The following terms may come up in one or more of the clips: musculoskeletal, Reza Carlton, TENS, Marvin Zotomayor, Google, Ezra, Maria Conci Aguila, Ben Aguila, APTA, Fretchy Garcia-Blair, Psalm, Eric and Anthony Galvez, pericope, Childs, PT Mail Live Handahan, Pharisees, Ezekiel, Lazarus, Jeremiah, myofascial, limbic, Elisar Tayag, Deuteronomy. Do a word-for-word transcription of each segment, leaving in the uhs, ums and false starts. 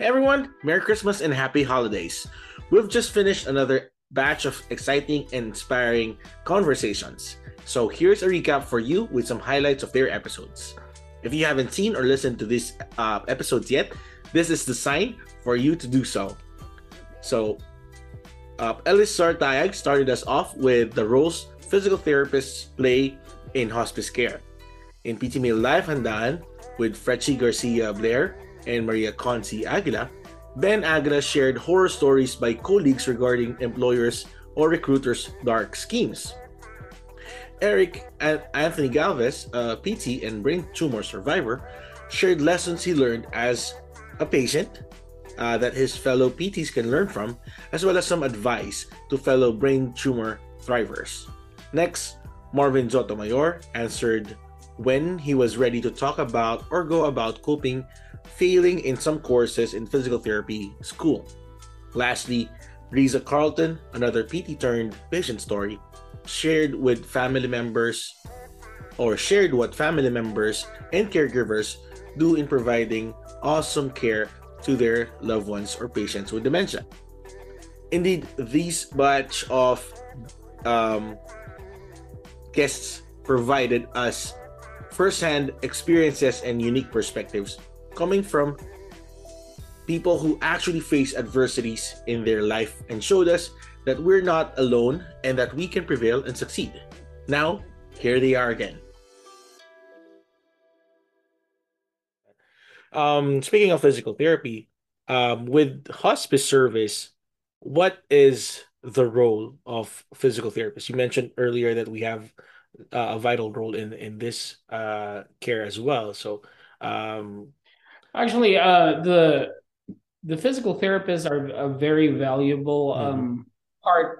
Hey everyone, Merry Christmas and Happy Holidays. We've just finished another batch of exciting and inspiring conversations. So here's a recap for you with some highlights of their episodes. If you haven't seen or listened to these uh, episodes yet, this is the sign for you to do so. So uh, Elisar Tayag started us off with the roles physical therapists play in hospice care. In P T Mail Live Handahan with Fretchy Garcia-Blair and Maria Conci Aguila, Ben Aguila shared horror stories by colleagues regarding employers or recruiters' dark schemes. Eric and Anthony Galvez, a P T and brain tumor survivor, shared lessons he learned as a patient uh, that his fellow P Ts can learn from, as well as some advice to fellow brain tumor thrivers. Next, Marvin Zotomayor answered when he was ready to talk about or go about coping failing in some courses in physical therapy school. Lastly, Reza Carlton, another P T turned patient story, shared with family members or shared what family members and caregivers do in providing awesome care to their loved ones or patients with dementia. Indeed, this batch of um, guests provided us first-hand experiences and unique perspectives coming from people who actually face adversities in their life and showed us that we're not alone and that we can prevail and succeed. Now, here they are again. Um, speaking of physical therapy, um, with hospice service, what is the role of physical therapists? You mentioned earlier that we have uh, a vital role in, in this uh, care as well. So, um, Actually, uh, the the physical therapists are a very valuable mm-hmm. um, part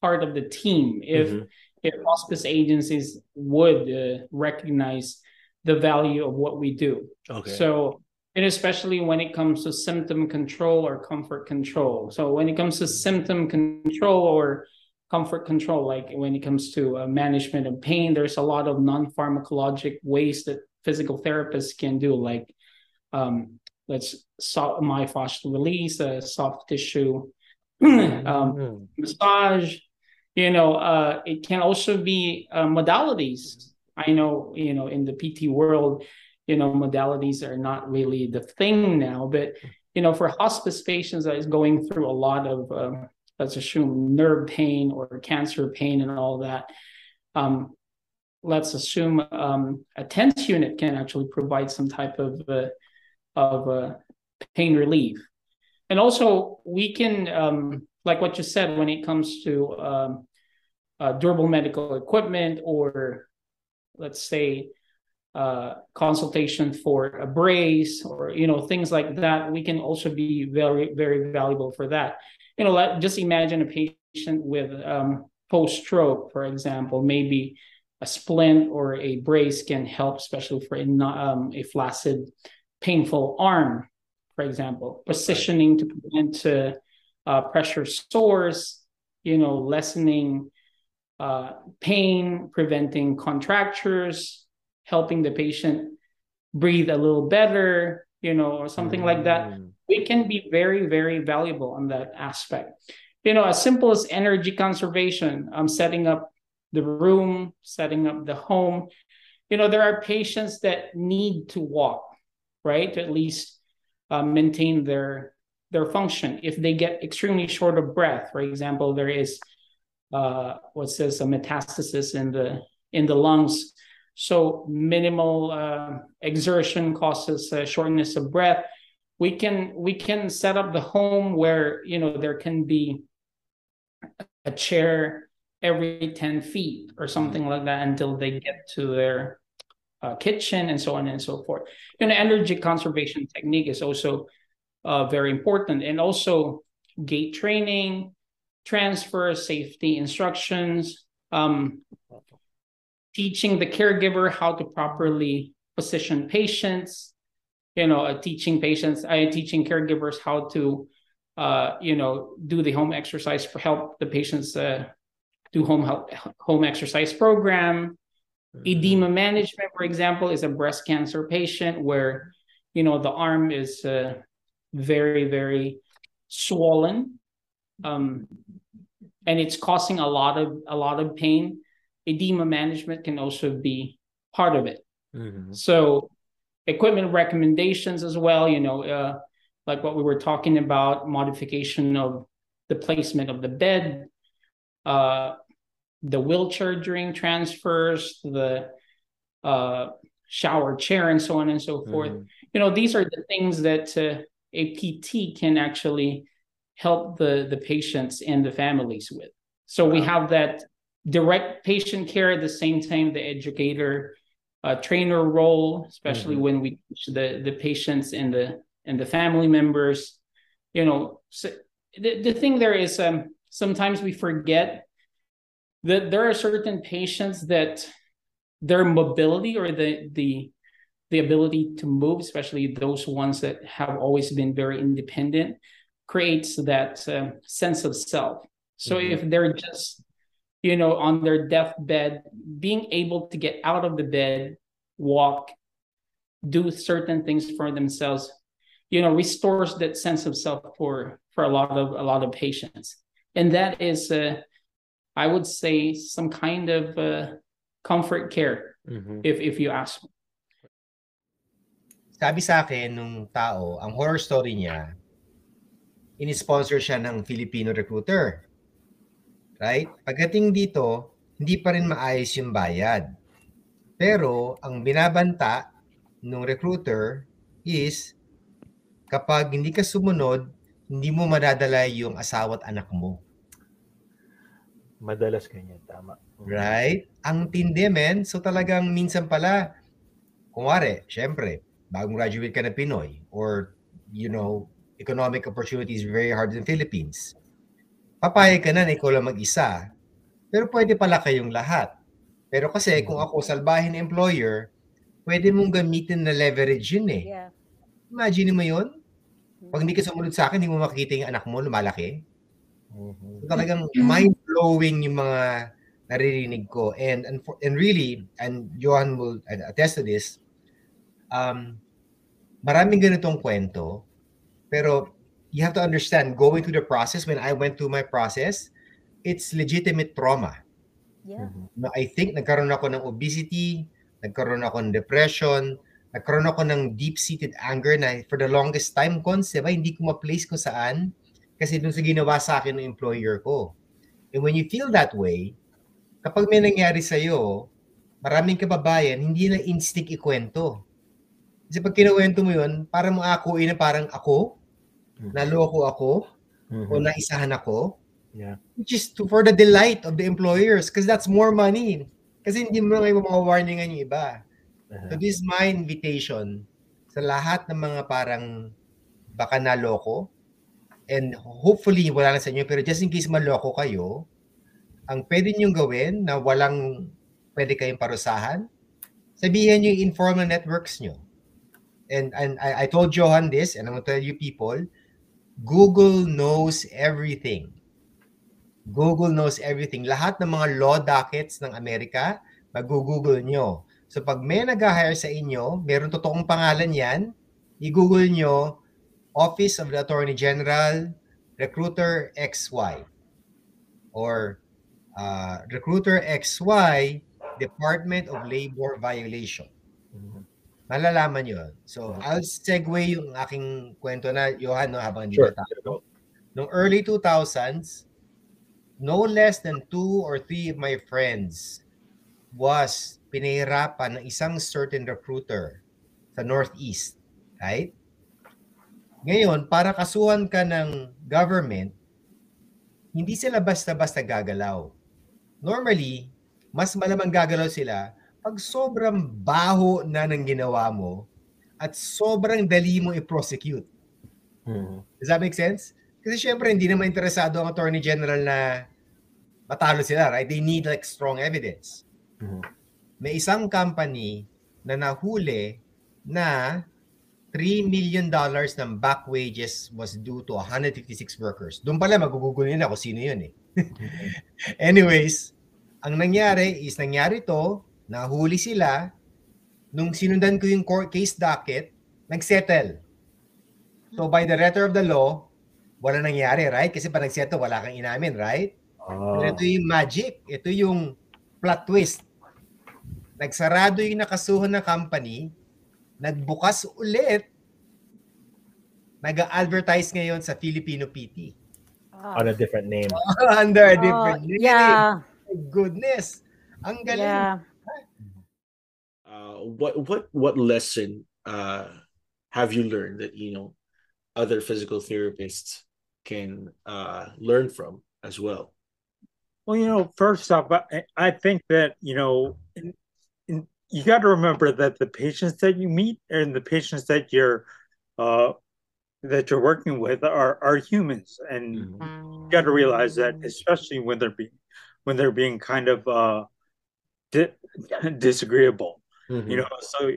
part of the team. If mm-hmm. if hospice agencies would uh, recognize the value of what we do, okay. So, and especially when it comes to symptom control or comfort control. So, when it comes to symptom control or comfort control, like when it comes to uh, management of pain, there's a lot of non-pharmacologic ways that physical therapists can do, like. Um, let's soft myofascial release, uh, soft tissue um, mm-hmm. massage. You know, uh, it can also be uh, modalities. I know, you know, in the P T world, you know, modalities are not really the thing now. But you know, for hospice patients that is going through a lot of um, let's assume nerve pain or cancer pain and all that. Um, let's assume um, a TENS unit can actually provide some type of uh, of uh, pain relief. And also we can, um, like what you said, when it comes to um, uh, durable medical equipment or let's say uh, consultation for a brace or, you know, things like that, we can also be very, very valuable for that. You know, let, just imagine a patient with um, post-stroke, for example, maybe a splint or a brace can help, especially for in, um, a flaccid painful arm, for example, positioning right. to prevent uh, uh, pressure sores, you know, lessening uh, pain, preventing contractures, helping the patient breathe a little better, you know, or something mm. like that. We can be very, very valuable on that aspect. You know, as simple as energy conservation, um, setting up the room, setting up the home. You know, there are patients that need to walk. Right, to at least uh, maintain their their function. If they get extremely short of breath, for example, there is uh, what says a metastasis in the in the lungs. So minimal uh, exertion causes uh, shortness of breath. We can we can set up the home where you know there can be a chair every ten feet or something like that until they get to their Uh, kitchen and so on and so forth. You know, energy conservation technique is also uh, very important, and also gait training, transfer, safety instructions, um, teaching the caregiver how to properly position patients. You know, uh, teaching patients, I uh, teaching caregivers how to, uh, you know, do the home exercise for help the patients uh, do home help, home exercise program. Edema management, for example, is a breast cancer patient where, you know, the arm is uh, very, very swollen, um, and it's causing a lot of a lot of pain. Edema management can also be part of it. Mm-hmm. So equipment recommendations as well, you know, uh, like what we were talking about, modification of the placement of the bed, uh, the wheelchair during transfers, the uh, shower chair, and so on and so forth. Mm. You know, these are the things that uh, a P T can actually help the, the patients and the families with. So wow. we have that direct patient care at the same time, the educator uh, trainer role, especially mm-hmm. when we teach the, the patients and the and the family members. You know, so the, the thing there is um, sometimes we forget that there are certain patients that their mobility or the the the ability to move, especially those ones that have always been very independent, creates that uh, sense of self. So mm-hmm. if they're just, you know, on their deathbed, being able to get out of the bed, walk, do certain things for themselves, you know, restores that sense of self for for a lot of a lot of patients. And that is, uh, I would say, some kind of uh, comfort care, mm-hmm. if if you ask me. Sabi sa akin nung tao, ang horror story niya, in-sponsor siya ng Filipino recruiter. Right? Pagdating dito, hindi pa rin maayos yung bayad. Pero ang binabanta ng recruiter is kapag hindi ka sumunod, hindi mo madadala yung asawa at anak mo. Madalas ganyan, tama. Right? Ang tindi, men. So talagang minsan pala, kumwari, syempre, bagong graduate ka na Pinoy or, you know, economic opportunities very hard in the Philippines. Papayag ka na na ikaw lang mag-isa, pero pwede pala kayong lahat. Pero kasi kung ako salbahin na employer, pwede mong gamitin na leverage yun eh. Yeah. Imagine mo yun? Pag hindi ka sumunod sa akin, hindi mo makikita yung anak mo, lumalaki. So talagang mind-blowing yung mga naririnig ko. And and, for, and really, and Johan will attest to this, um, maraming ganitong kwento, pero you have to understand, going through the process, when I went through my process, it's legitimate trauma. Yeah. Mm-hmm. I think nagkaroon ako ng obesity, nagkaroon ako ng depression, nagkaroon ako ng deep-seated anger na for the longest time, concept, ay, hindi ko ma-place ko saan kasi dun sa ginawa sa akin ng employer ko. And when you feel that way, kapag may nangyari sa'yo, maraming kababayan, hindi na instinct ikwento. Kasi pag kinuwento mo yun, parang mga akuin na parang ako, naloko ako, mm-hmm. o naisahan ako, yeah. which is to, for the delight of the employers because that's more money. Kasi hindi mo ngayon mga warningan yung iba. Uh-huh. So this is my invitation sa lahat ng mga parang baka naloko and hopefully wala na sa inyo, pero just in case maloko kayo, ang pwede niyong gawin na walang pwede kayong parusahan, sabihin niyo yung informal networks niyo. And, and I, I told Johan this and I'm going to tell you people, Google knows everything. Google knows everything. Lahat ng mga law dockets ng Amerika, mag-Google nyo. So pag may nag-hire sa inyo, meron totoong pangalan yan, i-Google nyo, Office of the Attorney General, Recruiter X Y. Or uh, Recruiter X Y, Department of Labor Violation. Malalaman yun. So, I'll segue yung aking kwento na, Johan, no, habang hindi sure. natapos. Noong early two thousands, no less than two or three of my friends was pinahirapan ng isang certain recruiter sa Northeast. Right? Ngayon, para kasuhan ka ng government, hindi sila basta-basta gagalaw. Normally, mas malamang gagalaw sila pag sobrang baho na ng ginawa mo at sobrang dali mo i-prosecute. Mm-hmm. Does that make sense? Kasi syempre, hindi naman interesado ang Attorney General na matalo sila, right? They need like strong evidence. Mm-hmm. May isang company na nahuli na three million dollars ng back wages was due to one hundred fifty-six workers. Doon pala, mag-google nila kung sino yun eh. Mm-hmm. Anyways, ang nangyari is nangyari to, nahuli sila, nung sinundan ko yung court case docket, nagsettle. So by the letter of the law, wala nangyari, right? Kasi parang seto, wala kang inamin, right? Oh. Ito yung magic. Ito yung plot twist. Nagsarado yung nakasuhan na company, nagbukas ulit, nag-a-advertise ngayon sa Filipino P T. Oh. On a different name. Under a different oh, name. Yeah. Goodness. Ang galing. Yeah. Uh, what what what lesson uh, have you learned that, you know, other physical therapists can uh, learn from as well? Well, you know, first off, I, I think that, you know, in, in, you got to remember that the patients that you meet and the patients that you're uh, that you're working with are are humans, and mm-hmm. you got to realize that, especially when they're being when they're being kind of uh, di- disagreeable, mm-hmm. you know. So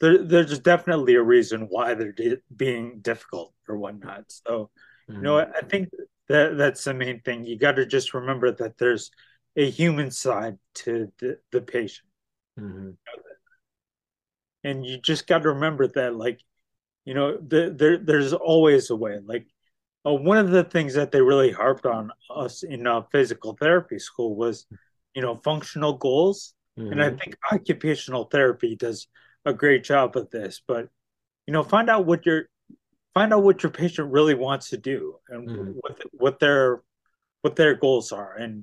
there, there's definitely a reason why they're di- being difficult or whatnot. So, mm-hmm. you know, I, I think that that's the main thing. You got to just remember that there's a human side to the, the patient, mm-hmm. and you just got to remember that, like, you know, there the, there's always a way. Like, uh, one of the things that they really harped on us in uh, physical therapy school was, you know, functional goals. Mm-hmm. And I think occupational therapy does a great job of this. But, you know, find out what your find out what your patient really wants to do, and mm-hmm. what what their what their goals are, and,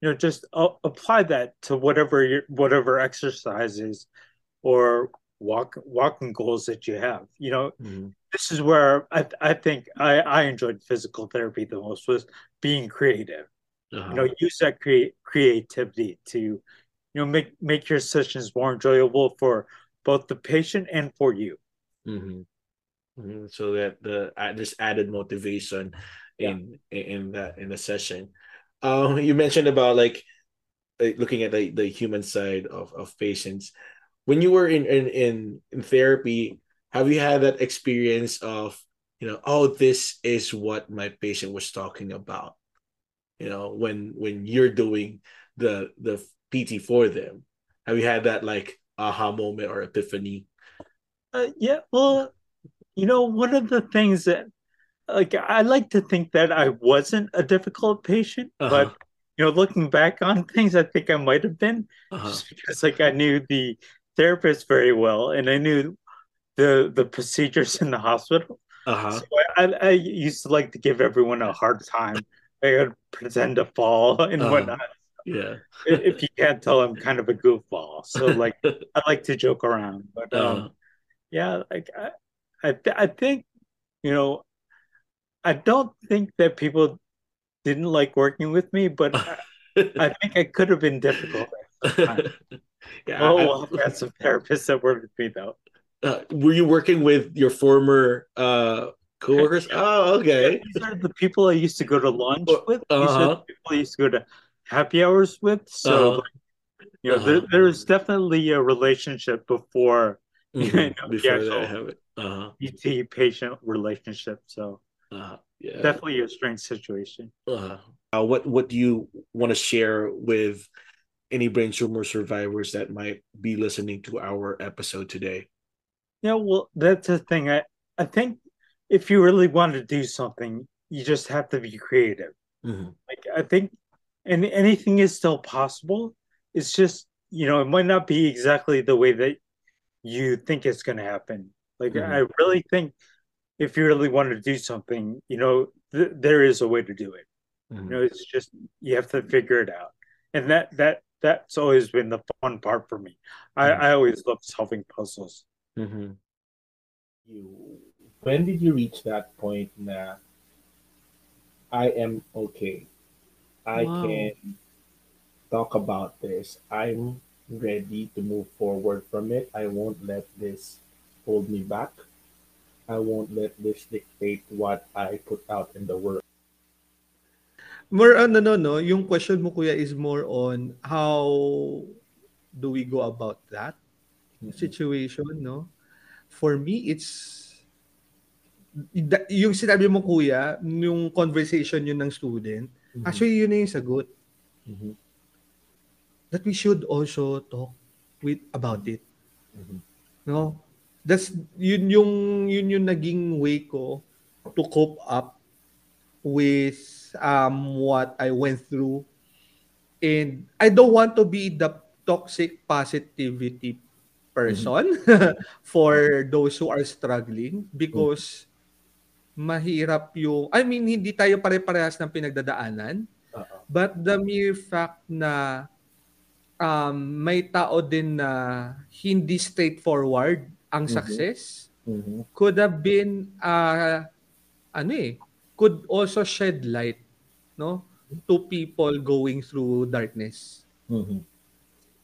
you know, just uh, apply that to whatever your, whatever exercises or walk walking goals that you have, you know. Mm-hmm. This is where I I think I, I enjoyed physical therapy the most, was being creative. Uh-huh. You know, use that create creativity to, you know, make make your sessions more enjoyable for both the patient and for you. Mm-hmm. Mm-hmm. So that the uh, this added motivation in yeah. in that in the session. Um, you mentioned about, like, looking at the, the human side of of patients. When you were in, in in in therapy, have you had that experience of, you know, oh, this is what my patient was talking about, you know, when when you're doing the the P T for them? Have you had that, like, aha moment or epiphany? Uh, yeah, well, you know, one of the things that, like, I like to think that I wasn't a difficult patient, uh-huh. but, you know, looking back on things, I think I might have been, uh-huh. just because, like, I knew the therapist very well, and I knew the the procedures in the hospital. Uh-huh. So I, I used to like to give everyone a hard time. I would pretend to fall and uh-huh. whatnot. Yeah, if you can't tell, I'm kind of a goofball. So, like, I like to joke around, but uh-huh. um, yeah, like I I, th- I think, you know, I don't think that people didn't like working with me, but I, I think I could have been difficult at the time. Yeah, oh, I, well, I've got some therapists that worked with me, though. Uh, were you working with your former uh, coworkers? Oh, okay. These are the people I used to go to lunch with. These uh-huh. are the people I used to go to happy hours with. So, uh-huh. like, you know, uh-huh. there, there was definitely a relationship before, mm-hmm. you know, before the actual uh-huh. P T patient relationship. So, uh-huh. yeah. definitely a strange situation. Uh-huh. Uh, what What do you want to share with any brain tumor survivors that might be listening to our episode today? Yeah, well, that's the thing. I, I think if you really want to do something, you just have to be creative. Mm-hmm. Like, I think, and anything is still possible. It's just, you know, it might not be exactly the way that you think it's going to happen. Like, mm-hmm. I really think if you really want to do something, you know, th- there is a way to do it. Mm-hmm. You know, it's just, you have to figure it out. And that that that's always been the fun part for me. I, mm-hmm. I always love solving puzzles. Mm-hmm. You, when did you reach that point that I am okay? I wow. can talk about this. I'm ready to move forward from it. I won't let this hold me back. I won't let this dictate what I put out in the world. More on, no, no, no. Yung question mo, Kuya, is more on how do we go about that situation, no? For me, it's yung sinabi mo, Kuya, yung conversation yun ng student, mm-hmm. actually yun na yung sagot. Mm-hmm. That we should also talk with about it. Mm-hmm. No? That's yun yung yun yung naging way ko to cope up with um, what I went through. And I don't want to be the toxic positivity person mm-hmm. for those who are struggling, because mm-hmm. mahirap yung, I mean, hindi tayo pare-parehas ng pinagdadaanan, uh-huh. but the mere fact na um, may tao din na hindi straightforward ang mm-hmm. success mm-hmm. could have been, uh, ano eh, could also shed light, no, to people going through darkness. Mm-hmm.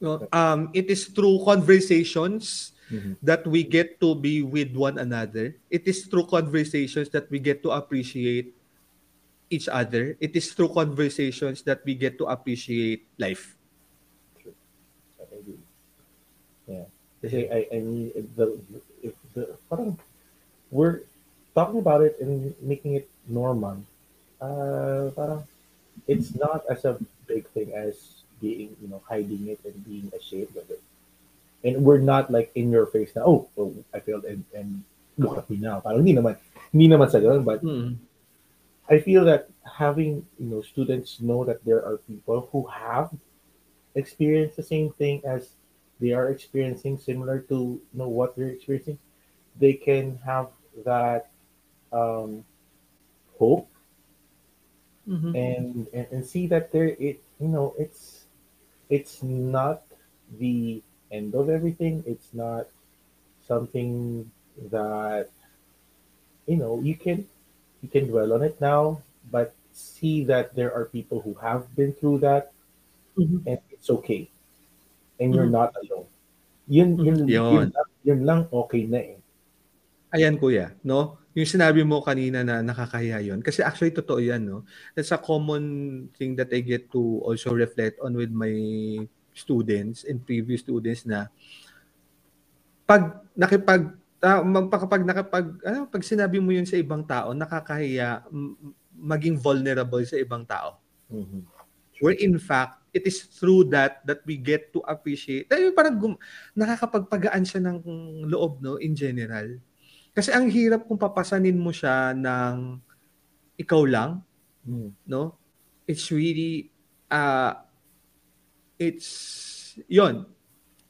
No, um, it is through conversations mm-hmm. that we get to be with one another. It is through conversations that we get to appreciate each other. It is through conversations that we get to appreciate life. True. I agree. Yeah. Kasi I, I mean, if the, if the, parang we're talking about it and making it normal. Uh, parang it's not as a big thing as being, you know, hiding it and being ashamed of it. And we're not like in your face now, oh, well, I failed and, and look at me now. Parang hindi naman, hindi naman sa ganun, but mm. I feel that having, you know, students know that there are people who have experienced the same thing as they are experiencing, similar to, you know, what they're experiencing, they can have that um, hope mm-hmm. and, and and see that there it, you know, it's It's not the end of everything. It's not something that, you know, you can you can dwell on it now, but see that there are people who have been through that, mm-hmm. and it's okay, and mm-hmm. you're not alone. Yun yun yun, yun, yun lang okay na eh. Ayan kuya, no? Yung sinabi mo kanina na nakakahiya yun. Kasi actually, totoo yan, no? That's a common thing that I get to also reflect on with my students and previous students na pag nakipag, uh, kapag nakipag, ano, pag sinabi mo yun sa ibang tao, nakakahiya maging vulnerable sa ibang tao. Mm-hmm. Where in fact, it is through that that we get to appreciate. Ay, parang gum- nakakapagpagaan siya ng loob, no? In general. Kasi ang hirap kung papasanin mo siya ng ikaw lang, mm. no? It's really, uh, it's, yon,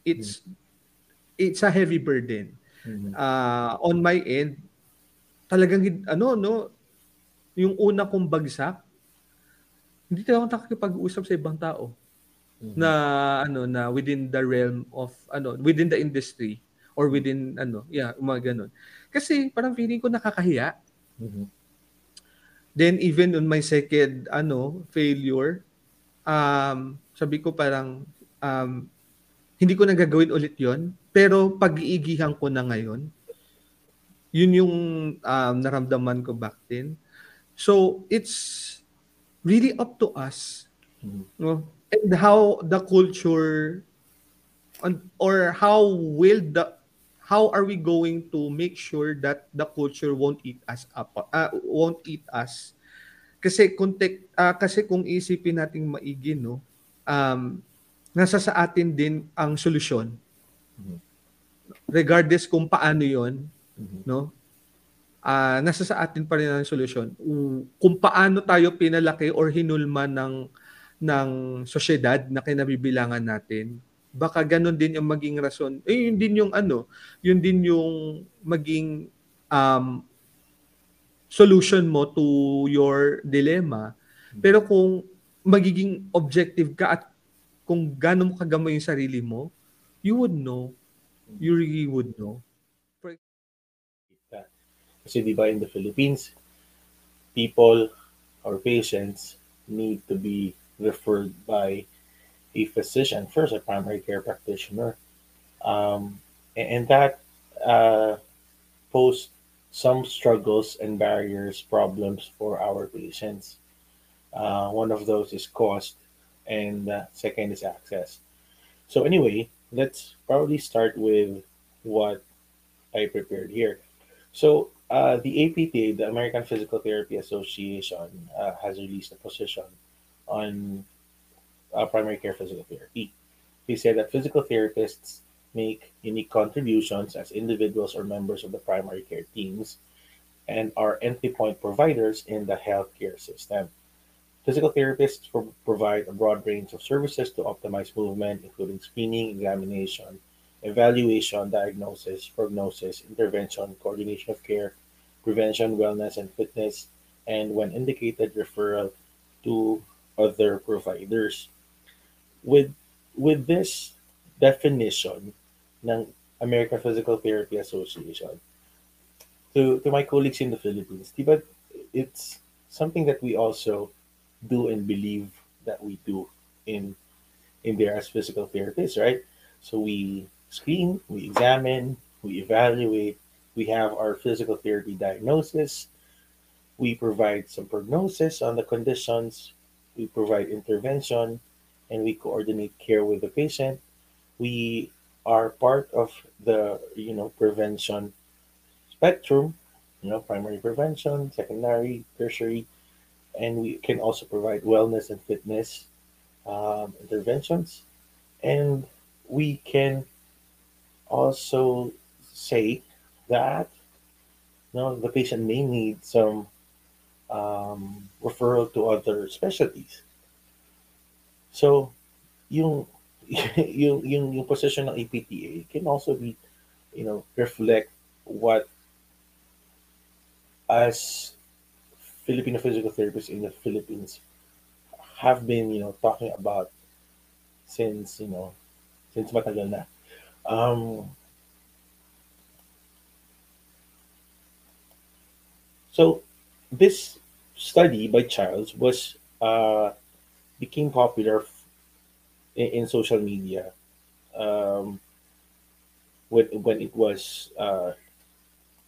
it's, mm. it's a heavy burden. Mm-hmm. Uh, on my end, talagang, ano, no, yung una kong bagsak, hindi talagang nakakipag-usap sa ibang tao mm-hmm. na, ano, na within the realm of, ano, within the industry or within, ano, yeah, mga ganun. Kasi parang feeling ko nakakahiya. Mm-hmm. Then even on my second ano failure, um, sabi ko parang um, hindi ko na gagawin ulit yon. Pero pag-iigihan ko na ngayon, yun yung um, naramdaman ko back then. So it's really up to us. Mm-hmm. No? And how the culture on, or how will the How are we going to make sure that the culture won't eat us up? Uh, won't eat us? Kasi kung, te, uh, kasi kung isipin natin maigi, no, um, nasa sa atin din ang solusyon. Mm-hmm. Regardless kung paano yun, mm-hmm. no, uh, nasa sa atin pa rin ang solusyon. Kung paano tayo pinalaki or hinulma ng, ng sosyedad na kinabibilangan natin, baka ganun din yung maging rason. Eh, yun din yung ano, yun din yung maging um, solution mo to your dilemma. Pero kung magiging objective ka at kung gano'n mo kagamay yung sarili mo, you would know. You really would know. Kasi diba in the Philippines, people or patients need to be referred by a physician first, a primary care practitioner, um, and, and that uh, posed some struggles and barriers, problems for our patients. Uh, one of those is cost, and uh, second is access. So anyway, let's probably start with what I prepared here. So uh, the A P T A, the American Physical Therapy Association, uh, has released a position on Uh, primary care physical therapy. He said that physical therapists make unique contributions as individuals or members of the primary care teams and are entry point providers in the healthcare system. Physical therapists provide a broad range of services to optimize movement, including screening, examination, evaluation, diagnosis, prognosis, intervention, coordination of care, prevention, wellness, and fitness, and when indicated, referral to other providers. With, with this definition ng American Physical Therapy Association, to, to my colleagues in the Philippines, but it's something that we also do and believe that we do in in there as physical therapists, right? So we screen, we examine, we evaluate, we have our physical therapy diagnosis, we provide some prognosis on the conditions, we provide intervention, and we coordinate care with the patient. We are part of the, you know, prevention spectrum, you know, primary prevention, secondary, tertiary, and we can also provide wellness and fitness um, interventions. And we can also say that, you know, the patient may need some um, referral to other specialties. So yung, yung, yung, yung position ng A P T A can also be, you know, reflect what as Filipino physical therapists in the Philippines have been, you know, talking about since, you know, since matagal na. Um, so this study by Childs was uh, became popular in, in social media um, when when it was uh,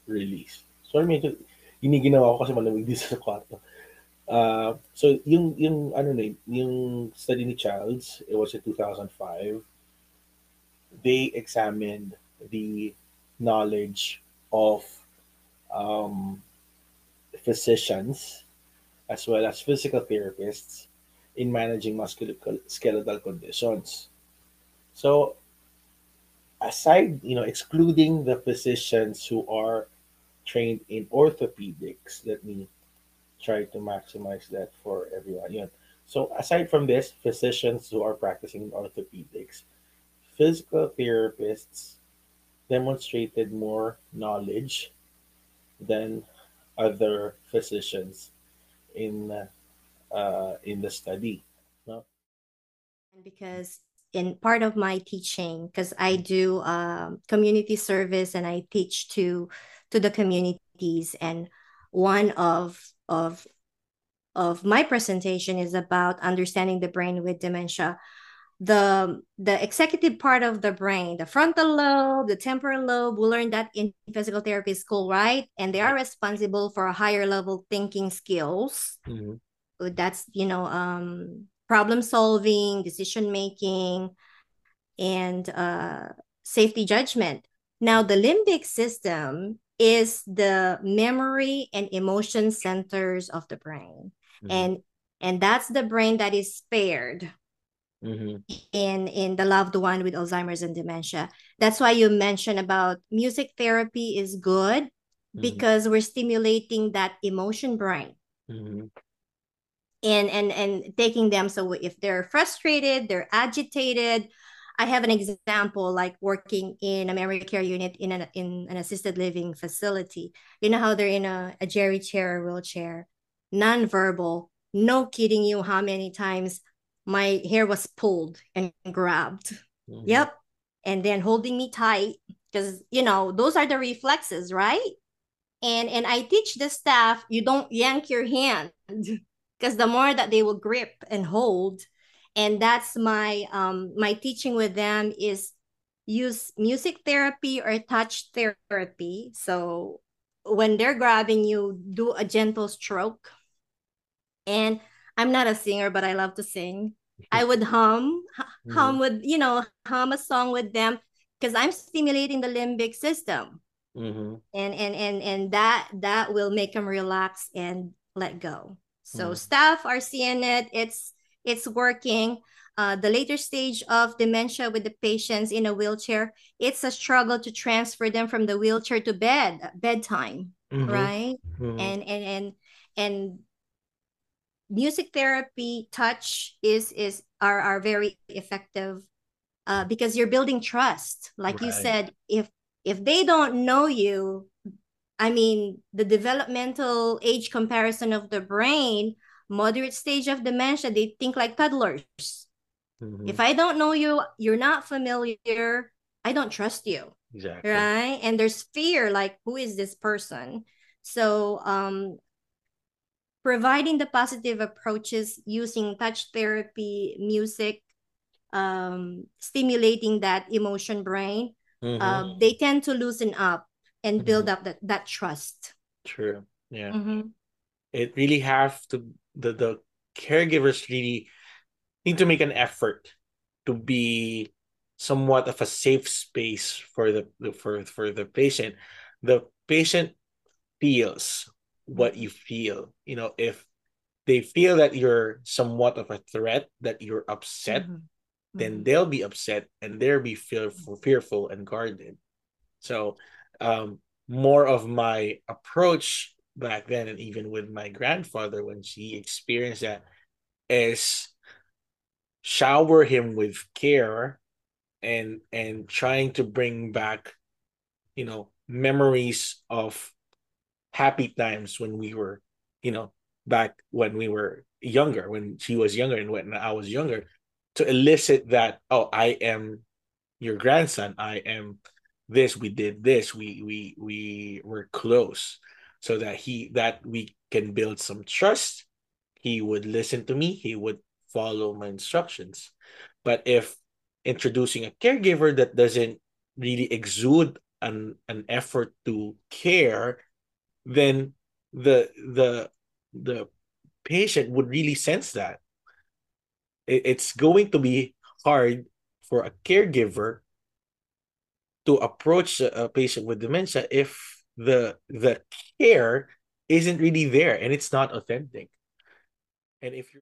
released. Sorry, medyo giniginawa ko kasi malamig din sa kwarto. Uh, so yung yung ano na yung study ni Childs, it was in two thousand five. They examined the knowledge of um, physicians as well as physical therapists in managing musculoskeletal conditions. So aside, you know, excluding the physicians who are trained in orthopedics, let me try to maximize that for everyone. Yeah. So aside from this, physicians who are practicing in orthopedics, physical therapists demonstrated more knowledge than other physicians in uh, in the study. No? Because in part of my teaching, because I do um, community service and I teach to to the communities, and one of of of my presentation is about understanding the brain with dementia. The, the executive part of the brain, the frontal lobe, the temporal lobe, we learned that in physical therapy school, right? And they are responsible for higher level thinking skills. Mm-hmm. That's, you know, um, problem solving, decision making, and uh, safety judgment. Now, the limbic system is the memory and emotion centers of the brain. Mm-hmm. And, and that's the brain that is spared. Mm-hmm. in in the loved one with Alzheimer's and dementia. That's why you mentioned about music therapy is good, mm-hmm. because we're stimulating that emotion brain, mm-hmm. and and and taking them. So if they're frustrated, they're agitated. I have an example, like working in a memory care unit in an in an assisted living facility. You know how they're in a, a jerry chair, a wheelchair, nonverbal. No kidding you, how many times my hair was pulled and grabbed. Mm-hmm. Yep. And then holding me tight, because, you know, those are the reflexes, right? And and I teach the staff, you don't yank your hand, because the more that they will grip and hold. And that's my um my teaching with them is use music therapy or touch therapy. So when they're grabbing you, do a gentle stroke. And I'm not a singer, but I love to sing. I would hum, hum mm-hmm. with, you know, hum a song with them, because I'm stimulating the limbic system. Mm-hmm. And, and, and, and that, that will make them relax and let go. So mm-hmm. staff are seeing it. It's, it's working. Uh, the later stage of dementia with the patients in a wheelchair, it's a struggle to transfer them from the wheelchair to bed, bedtime. mm-hmm. right? Mm-hmm. And and and and music therapy, touch is is are are very effective uh, because you're building trust. Like right. you said, if if they don't know you, I mean, the developmental age comparison of the brain, moderate stage of dementia, they think like toddlers. Mm-hmm. If I don't know you, you're not familiar, I don't trust you. Exactly. Right? And there's fear, like, who is this person? So um, providing the positive approaches using touch therapy, music, um, stimulating that emotion brain, mm-hmm. uh, they tend to loosen up and build mm-hmm. up that, that trust. True. Yeah. Mm-hmm. It really have to, the, the caregivers really need to make an effort to be somewhat of a safe space for the for for the patient. The patient feels what you feel. You know, if they feel that you're somewhat of a threat, that you're upset, mm-hmm. then they'll be upset and they'll be fearful, fearful and guarded. So, um, more of my approach back then, and even with my grandfather when she experienced that, is shower him with care. And and trying to bring back, you know, memories of happy times when we were, you know, back when we were younger, when she was younger and when I was younger, to elicit that, oh, I am your grandson. I am this. We did this. We we we were close, so that he that we can build some trust. He would listen to me. He would follow my instructions. But if introducing a caregiver that doesn't really exude an, an effort to care, then the the the patient would really sense that. It, it's going to be hard for a caregiver to approach a, a patient with dementia if the the care isn't really there and it's not authentic. And if you're